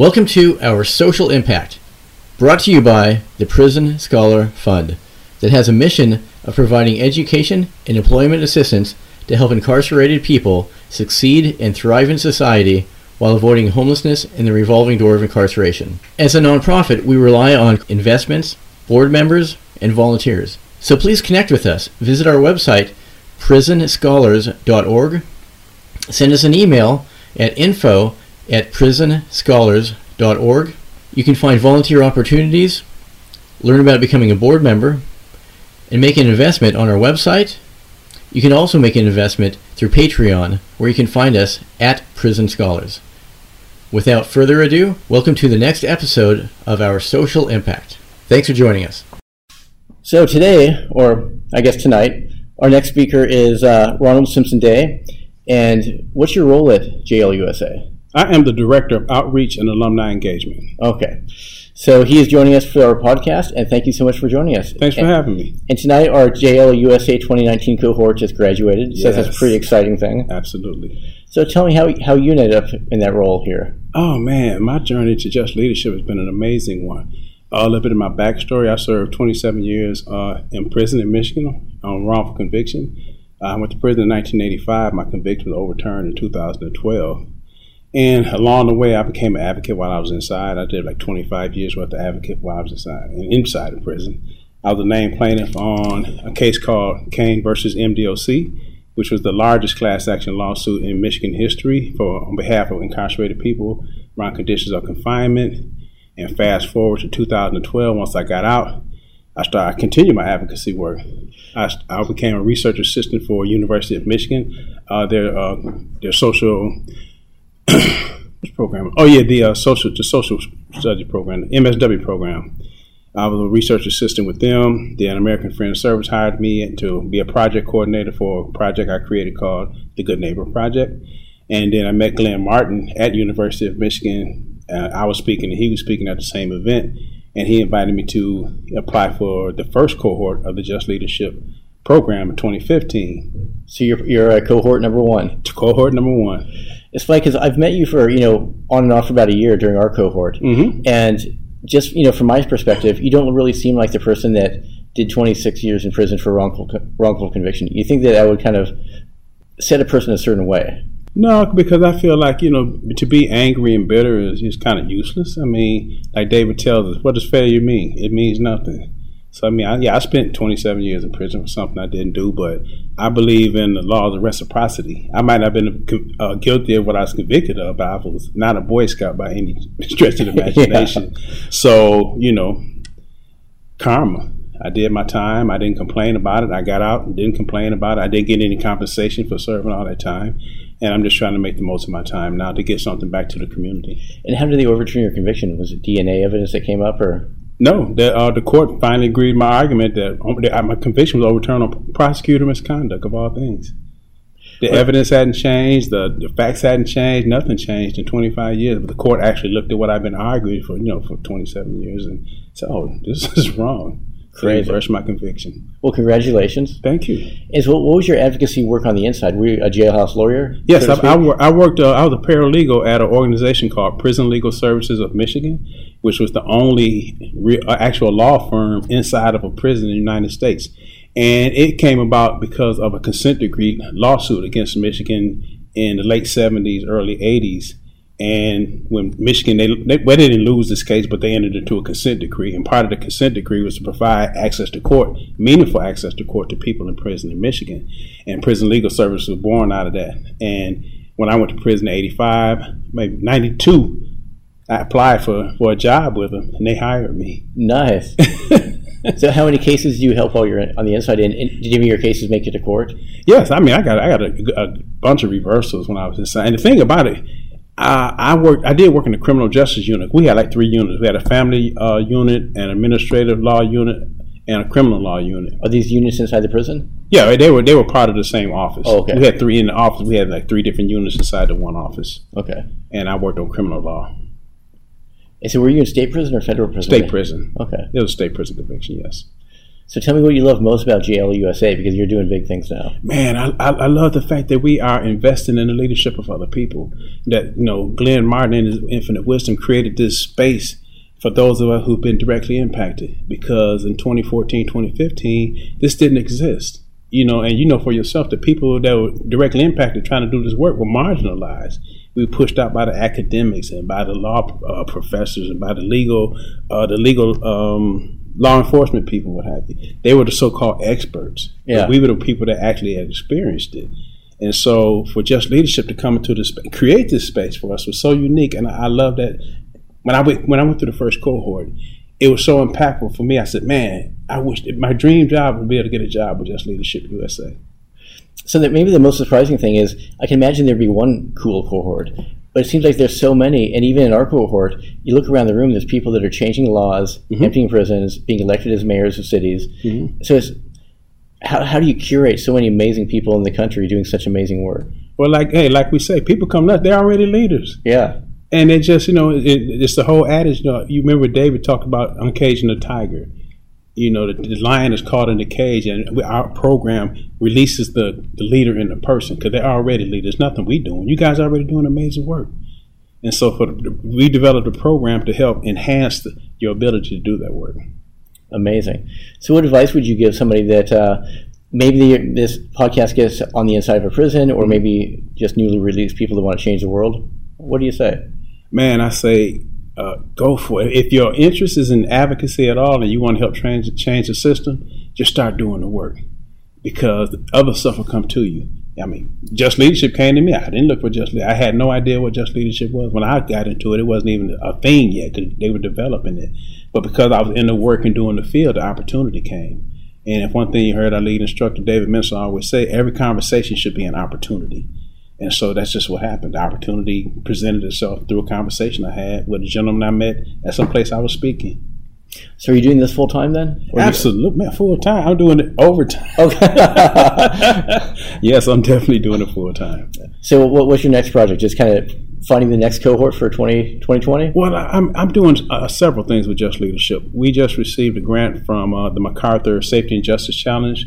Welcome to our Social Impact, brought to you by the Prison Scholar Fund, that has a mission of providing education and employment assistance to help incarcerated people succeed and thrive in society while avoiding homelessness and the revolving door of incarceration. As a nonprofit, we rely on investments, board members, and volunteers. So please connect with us. Visit our website, prisonscholars.org. Send us an email at info@prisonscholars.org. You can find volunteer opportunities, learn about becoming a board member, and make an investment on our website. You can also make an investment through Patreon, where you can find us at Prison Scholars. Without further ado, welcome to the next episode of our Social Impact. Thanks for joining us. So today, or I guess tonight, our next speaker is Ronald Simpson Day. And what's your role at JLUSA? I am the Director of Outreach and Alumni Engagement. Okay. So he is joining us for our podcast, and thank you so much for joining us. Thanks for having me. And tonight our JLUSA 2019 cohort just graduated, so that's a pretty exciting thing. Absolutely. So tell me how you ended up in that role here. Oh, man, my journey to Just Leadership has been an amazing one. A little bit of my backstory, I served 27 years in prison in Michigan on wrongful conviction. I went to prison in 1985. My conviction was overturned in 2012. And along the way, I became an advocate while I was inside. I did like 25 years worth of advocate while I was inside of prison. I was a named plaintiff on a case called Kane versus MDOC, which was the largest class action lawsuit in Michigan history on behalf of incarcerated people around conditions of confinement. And fast forward to 2012, once I got out, I continued my advocacy work. I became a research assistant for University of Michigan. Their social program. Oh yeah, the social study program, the MSW program. I was a research assistant with them. The American Friends Service hired me to be a project coordinator for a project I created called the Good Neighbor Project. And then I met Glenn Martin at University of Michigan. I was speaking, and he was speaking at the same event. And he invited me to apply for the first cohort of the Just Leadership program in 2015. So you're cohort number one. Cohort number one. It's funny because I've met you for, on and off for about a year during our cohort. Mm-hmm. And just, from my perspective, you don't really seem like the person that did 26 years in prison for wrongful conviction. You think that I would kind of set a person a certain way? No, because I feel like, to be angry and bitter is kind of useless. I mean, like David tells us, what does failure mean? It means nothing. So, I spent 27 years in prison for something I didn't do, but I believe in the laws of reciprocity. I might not have been guilty of what I was convicted of, but I was not a Boy Scout by any stretch of the imagination. Yeah. So, karma. I did my time. I didn't complain about it. I got out and didn't complain about it. I didn't get any compensation for serving all that time. And I'm just trying to make the most of my time now to get something back to the community. And how did they overturn your conviction? Was it DNA evidence that came up, or? No, the court finally agreed my argument that my conviction was overturned on prosecutor misconduct, of all things. The evidence hadn't changed. The facts hadn't changed. Nothing changed in 25 years. But the court actually looked at what I've been arguing for, for 27 years and said, oh, this is wrong. Crazy. Reverse my conviction. Well, congratulations. Thank you. And so what was your advocacy work on the inside? Were you a jailhouse lawyer? Yes, so I was a paralegal at an organization called Prison Legal Services of Michigan, which was the only actual law firm inside of a prison in the United States. And it came about because of a consent decree lawsuit against Michigan in the late 70s, early 80s. And when Michigan, they didn't lose this case, but they entered into a consent decree. And part of the consent decree was to provide access to court, meaningful access to court, to people in prison in Michigan. And Prison Legal Services was born out of that. And when I went to prison in 85, maybe 92, I applied for a job with them, and they hired me. Nice. So how many cases do you help while you're on the inside? And did any of your cases make it to court? Yes. I got a bunch of reversals when I was inside. And the thing about it, I did work in the criminal justice unit. We had like three units. We had a family unit, an administrative law unit, and a criminal law unit. Are these units inside the prison? Yeah, they were part of the same office. Oh, okay. We had three in the office. We had like three different units inside the one office. Okay. And I worked on criminal law. And so were you in state prison or federal prison? State prison. Okay. It was a state prison conviction, yes. So tell me what you love most about JLUSA, because you're doing big things now. Man, I love the fact that we are investing in the leadership of other people. That, you know, Glenn Martin in his infinite wisdom created this space for those of us who've been directly impacted, because in 2014, 2015, this didn't exist. You know, and you know for yourself, the people that were directly impacted trying to do this work were marginalized. We were pushed out by the academics and by the law professors and by the legal law enforcement people, what have you. They were the so-called experts. Yeah. We were the people that actually had experienced it. And so for Just Leadership to come into this, create this space for us was so unique. And I love that. When I went through the first cohort, it was so impactful for me. I said, man, I wish my dream job would be able to get a job with Just Leadership USA. So that maybe the most surprising thing is, I can imagine there'd be one cool cohort, but it seems like there's so many. And even in our cohort, you look around the room, there's people that are changing laws, mm-hmm. emptying prisons, being elected as mayors of cities. Mm-hmm. So it's, how do you curate so many amazing people in the country doing such amazing work? Well, like we say, people come up, they're already leaders. Yeah. And it just, you know, it's the whole adage. You know, you remember David talked about uncaging the tiger. You know, the lion is caught in the cage, and our program releases the leader in the person, because they're already leaders. Nothing we doing. You guys are already doing amazing work. And so we developed a program to help enhance your ability to do that work. Amazing. So what advice would you give somebody that maybe this podcast gets on the inside of a prison, or maybe just newly released people that want to change the world? What do you say? Man, I say go for it. If your interest is in advocacy at all and you want to help change the system, just start doing the work, because the other stuff will come to you. I mean, Just Leadership came to me. I didn't look for Just Leadership. I had no idea what Just Leadership was. When I got into it, it wasn't even a thing yet. They were developing it. But because I was in the work and doing the field, the opportunity came. And if one thing you heard our lead instructor, David Mensah, always say, every conversation should be an opportunity. And so that's just what happened. The opportunity presented itself through a conversation I had with a gentleman I met at some place I was speaking. So are you doing this full time then? Absolutely, man, full time. I'm doing it overtime. Okay. Yes, I'm definitely doing it full time. So what's your next project? Just kind of finding the next cohort for 2020? Well, I'm doing several things with Just Leadership. We just received a grant from the MacArthur Safety and Justice Challenge.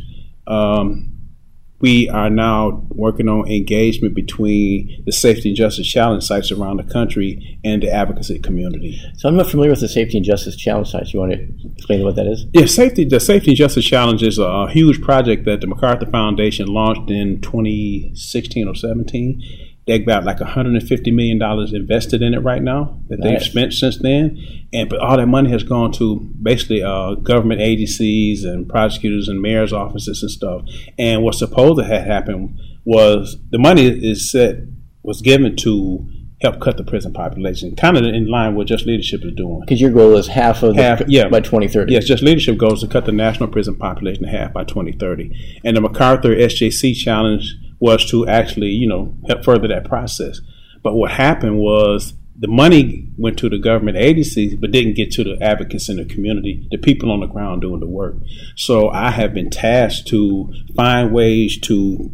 We are now working on engagement between the Safety and Justice Challenge sites around the country and the advocacy community. So I'm not familiar with the Safety and Justice Challenge sites. You want to explain what that is? Yeah, the Safety and Justice Challenge is a huge project that the MacArthur Foundation launched in 2016 or 17. They've got like $150 million invested in it right now that they've spent since then. But all that money has gone to basically government agencies and prosecutors and mayor's offices and stuff. And what's supposed to have happened was the money was given to help cut the prison population, kind of in line with Just Leadership is doing. Because your goal is half by 2030. Yes, Just Leadership goes to cut the national prison population in half by 2030. And the MacArthur SJC Challenge was to actually, you know, help further that process. But what happened was the money went to the government agencies but didn't get to the advocates in the community, the people on the ground doing the work. So I have been tasked to find ways to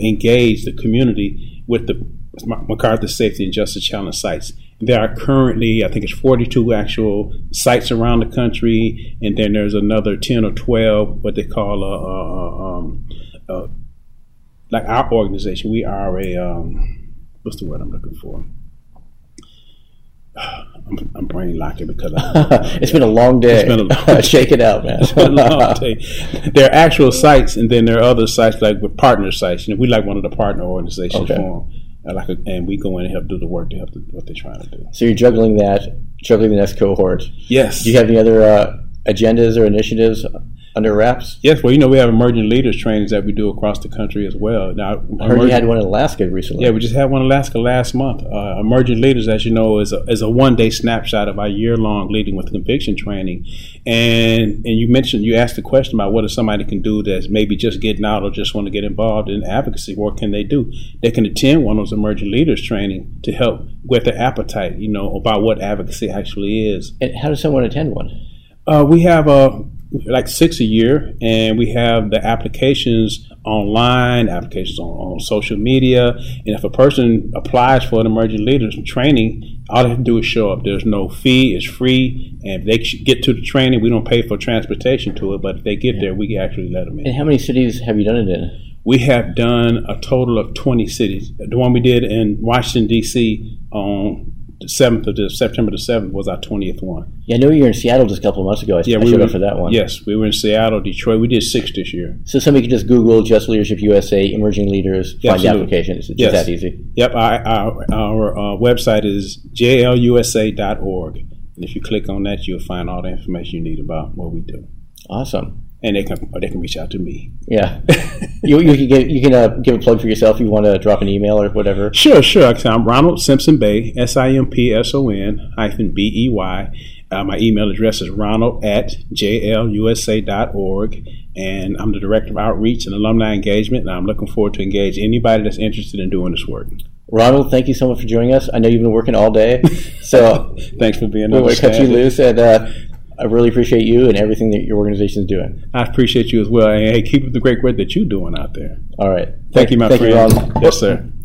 engage the community with the MacArthur Safety and Justice Challenge sites. There are currently, I think it's 42 actual sites around the country, and then there's another 10 or 12 what they call like our organization, we are a, what's the word I'm looking for? I'm brain locking because it's been a long day. It's been a long day. Shake it out, man. It's been a long day. There are actual sites, and then there are other sites like with partner sites. You know, we like one of the partner organizations for them. And we go in and help do the work to help do what they're trying to do. So you're juggling the next cohort. Yes. Do you have any other agendas or initiatives under wraps? Yes. Well, you know, we have emerging leaders trainings that we do across the country as well. Now, I heard you had one in Alaska recently. Yeah, we just had one in Alaska last month. Emerging leaders, as you know, is a one-day snapshot of our year-long Leading with Conviction training. And you asked the question about what if somebody can do that's maybe just getting out or just want to get involved in advocacy. What can they do? They can attend one of those emerging leaders training to help whet their appetite, you know, about what advocacy actually is. And how does someone attend one? We have like 6 a year, and we have the applications online, applications on social media, and if a person applies for an emerging leaders training, all they have to do is show up. There's no fee, it's free, and if they get to the training, we don't pay for transportation to it, but if they get there, we actually let them in. And how many cities have you done it in? We have done a total of 20 cities. The one we did in Washington, D.C. on the 7th of September the 7th was our 20th one. Yeah, I know you were in Seattle just a couple of months ago. I showed up for that one. Yes, we were in Seattle, Detroit. We did 6 this year. So somebody can just Google Just Leadership USA, Emerging Leaders, find the application. It's just that easy. Yep, our website is jlusa.org. And if you click on that, you'll find all the information you need about what we do. Awesome. And they can reach out to me. Yeah, you can give a plug for yourself if you want to drop an email or whatever. Sure. I'm Ronald Simpson Bay, SimpsonBey. My email address is ronald@jlusa.org, and I'm the director of outreach and alumni engagement. And I'm looking forward to engage anybody that's interested in doing this work. Ronald, thank you so much for joining us. I know you've been working all day, so thanks for being on. We'll cut you loose and. I really appreciate you and everything that your organization is doing. I appreciate you as well. And hey, keep up the great work that you're doing out there. All right. Thank you, my friend. Thank you, Ron. Yes, sir.